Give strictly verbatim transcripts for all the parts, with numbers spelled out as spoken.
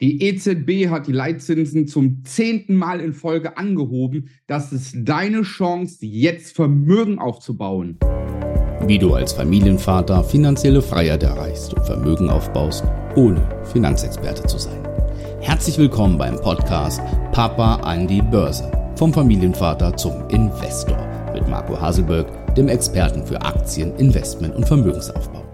Die E Z B hat die Leitzinsen zum zehnten Mal in Folge angehoben. Das ist deine Chance, jetzt Vermögen aufzubauen. Wie du als Familienvater finanzielle Freiheit erreichst und Vermögen aufbaust, ohne Finanzexperte zu sein. Herzlich willkommen beim Podcast Papa an die Börse. Vom Familienvater zum Investor. Mit Marko Haselböck, dem Experten für Aktien, Investment und Vermögensaufbau.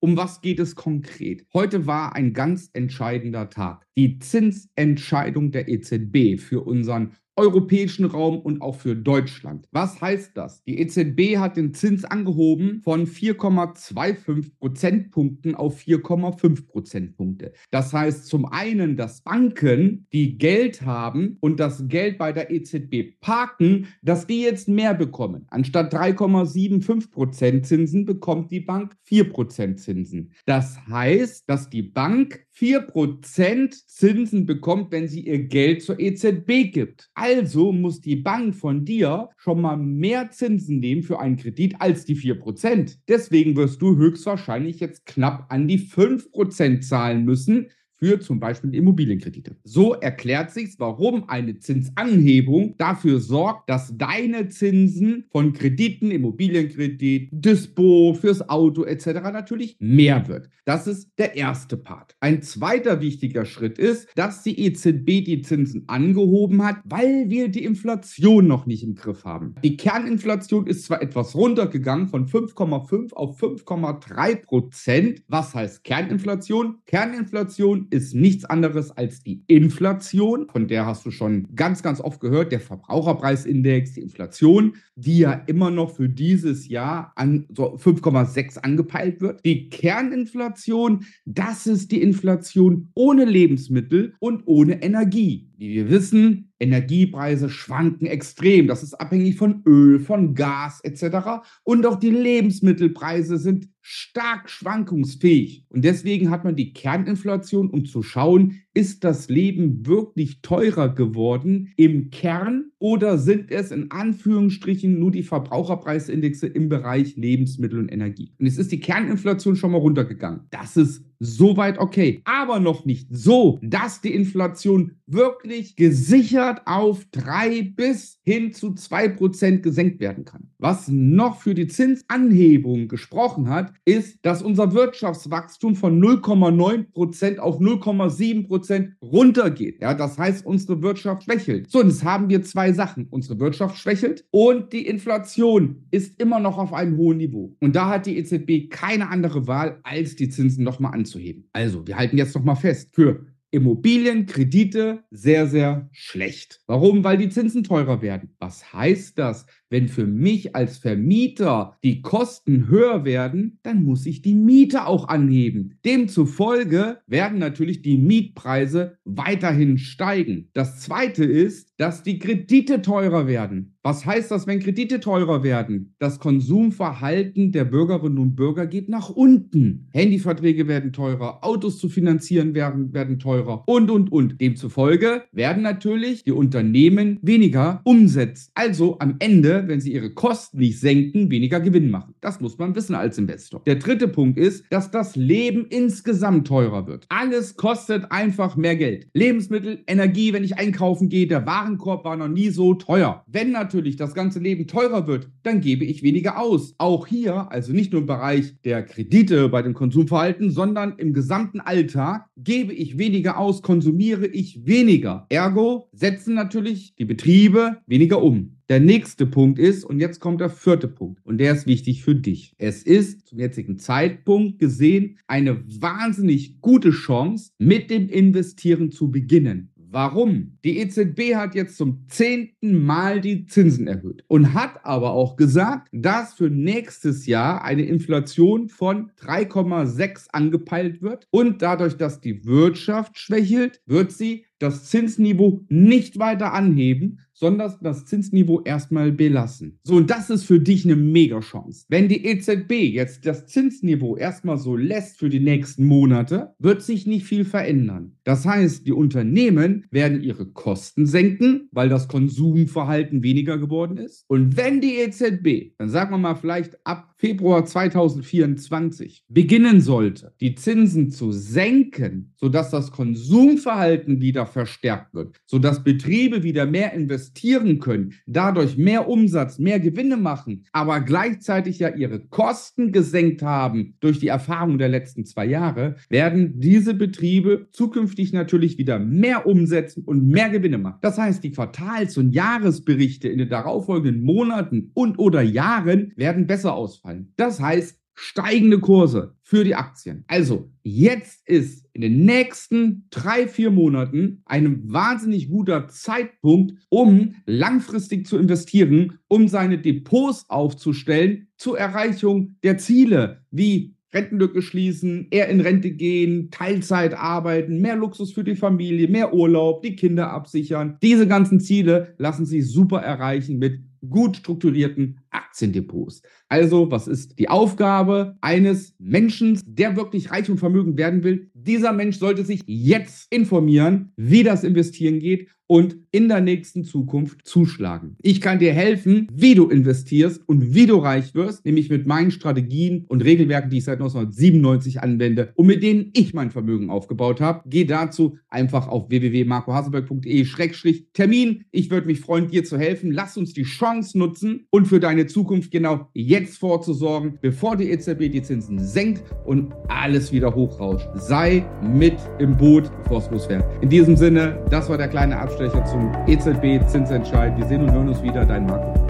Um was geht es konkret? Heute war ein ganz entscheidender Tag. Die Zinsentscheidung der E Z B für unseren europäischen Raum und auch für Deutschland. Was heißt das? Die E Z B hat den Zins angehoben von vier Komma fünfundzwanzig Prozentpunkten auf vier Komma fünf Prozentpunkte. Das heißt zum einen, dass Banken, die Geld haben und das Geld bei der E Z B parken, dass die jetzt mehr bekommen. Anstatt drei Komma fünfundsiebzig Prozent Zinsen bekommt die Bank vier Prozent Zinsen. Das heißt, dass die Bank vier Prozent Zinsen bekommt, wenn sie ihr Geld zur E Z B gibt. Also muss die Bank von dir schon mal mehr Zinsen nehmen für einen Kredit als die vier Prozent. Deswegen wirst du höchstwahrscheinlich jetzt knapp an die fünf Prozent zahlen müssen für zum Beispiel Immobilienkredite. So erklärt sich, warum eine Zinsanhebung dafür sorgt, dass deine Zinsen von Krediten, Immobilienkredit, Dispo fürs Auto et cetera natürlich mehr wird. Das ist der erste Part. Ein zweiter wichtiger Schritt ist, dass die E Z B die Zinsen angehoben hat, weil wir die Inflation noch nicht im Griff haben. Die Kerninflation ist zwar etwas runtergegangen von fünf Komma fünf auf fünf Komma drei Prozent. Was heißt Kerninflation? Kerninflation ist nichts anderes als die Inflation, von der hast du schon ganz, ganz oft gehört, der Verbraucherpreisindex, die Inflation, die ja immer noch für dieses Jahr an so fünf Komma sechs angepeilt wird. Die Kerninflation, das ist die Inflation ohne Lebensmittel und ohne Energie. Wie wir wissen, Energiepreise schwanken extrem. Das ist abhängig von Öl, von Gas et cetera. Und auch die Lebensmittelpreise sind stark schwankungsfähig. Und deswegen hat man die Kerninflation, um zu schauen, ist das Leben wirklich teurer geworden im Kern oder sind es in Anführungsstrichen nur die Verbraucherpreisindexe im Bereich Lebensmittel und Energie? Und es ist die Kerninflation schon mal runtergegangen. Das ist soweit okay, aber noch nicht so, dass die Inflation wirklich gesichert auf drei bis hin zu zwei Prozent gesenkt werden kann. Was noch für die Zinsanhebung gesprochen hat, ist, dass unser Wirtschaftswachstum von null Komma neun Prozent auf null Komma sieben Prozent runtergeht. Ja, das heißt, unsere Wirtschaft schwächelt. So, jetzt haben wir zwei Sachen. Unsere Wirtschaft schwächelt und die Inflation ist immer noch auf einem hohen Niveau. Und da hat die E Z B keine andere Wahl, als die Zinsen nochmal anzuheben. Also, wir halten jetzt nochmal fest, für Immobilienkredite sehr, sehr schlecht. Warum? Weil die Zinsen teurer werden. Was heißt das? Wenn für mich als Vermieter die Kosten höher werden, dann muss ich die Miete auch anheben. Demzufolge werden natürlich die Mietpreise weiterhin steigen. Das Zweite ist, dass die Kredite teurer werden. Was heißt das, wenn Kredite teurer werden? Das Konsumverhalten der Bürgerinnen und Bürger geht nach unten. Handyverträge werden teurer, Autos zu finanzieren werden, werden teurer und, und, und. Demzufolge werden natürlich die Unternehmen weniger umsetzen. Also am Ende, wenn sie ihre Kosten nicht senken, weniger Gewinn machen. Das muss man wissen als Investor. Der dritte Punkt ist, dass das Leben insgesamt teurer wird. Alles kostet einfach mehr Geld. Lebensmittel, Energie, wenn ich einkaufen gehe, der Warenkorb war noch nie so teuer. Wenn natürlich das ganze Leben teurer wird, dann gebe ich weniger aus. Auch hier, also nicht nur im Bereich der Kredite bei dem Konsumverhalten, sondern im gesamten Alltag gebe ich weniger aus, konsumiere ich weniger. Ergo setzen natürlich die Betriebe weniger um. Der nächste Punkt ist, und jetzt kommt der vierte Punkt, und der ist wichtig für dich. Es ist zum jetzigen Zeitpunkt gesehen eine wahnsinnig gute Chance, mit dem Investieren zu beginnen. Warum? Die E Z B hat jetzt zum zehnten Mal die Zinsen erhöht und hat aber auch gesagt, dass für nächstes Jahr eine Inflation von drei Komma sechs angepeilt wird und dadurch, dass die Wirtschaft schwächelt, wird sie das Zinsniveau nicht weiter anheben, sondern das Zinsniveau erstmal belassen. So, und das ist für dich eine Mega-Chance. Wenn die E Z B jetzt das Zinsniveau erstmal so lässt für die nächsten Monate, wird sich nicht viel verändern. Das heißt, die Unternehmen werden ihre Kosten senken, weil das Konsumverhalten weniger geworden ist. Und wenn die E Z B, dann sagen wir mal vielleicht ab Februar zweitausendvierundzwanzig, beginnen sollte, die Zinsen zu senken, sodass das Konsumverhalten wieder verstärkt wird, sodass Betriebe wieder mehr investieren können, dadurch mehr Umsatz, mehr Gewinne machen, aber gleichzeitig ja ihre Kosten gesenkt haben durch die Erfahrung der letzten zwei Jahre, werden diese Betriebe zukünftig natürlich wieder mehr umsetzen und mehr Gewinne machen. Das heißt, die Quartals- und Jahresberichte in den darauffolgenden Monaten und oder Jahren werden besser ausfallen. Das heißt, steigende Kurse für die Aktien. Also jetzt ist in den nächsten drei, vier Monaten ein wahnsinnig guter Zeitpunkt, um langfristig zu investieren, um seine Depots aufzustellen zur Erreichung der Ziele wie Rentenlücke schließen, eher in Rente gehen, Teilzeit arbeiten, mehr Luxus für die Familie, mehr Urlaub, die Kinder absichern. Diese ganzen Ziele lassen sich super erreichen mit gut strukturierten Aktiendepots. Also, was ist die Aufgabe eines Menschen, der wirklich reich und vermögend werden will? Dieser Mensch sollte sich jetzt informieren, wie das Investieren geht und in der nächsten Zukunft zuschlagen. Ich kann dir helfen, wie du investierst und wie du reich wirst, nämlich mit meinen Strategien und Regelwerken, die ich seit neunzehnhundertsiebenundneunzig anwende und mit denen ich mein Vermögen aufgebaut habe. Geh dazu einfach auf w w w punkt marko haselboeck punkt de Schrägstrich Termin. Ich würde mich freuen, dir zu helfen. Lass uns die Chance nutzen und für deine Zukunft genau jetzt vorzusorgen, bevor die E Z B die Zinsen senkt und alles wieder hochrauscht. Sei mit im Boot, bevor es losfährt. In diesem Sinne, das war der kleine Abstecher zum E Z B-Zinsentscheid. Wir sehen und hören uns wieder, dein Marco.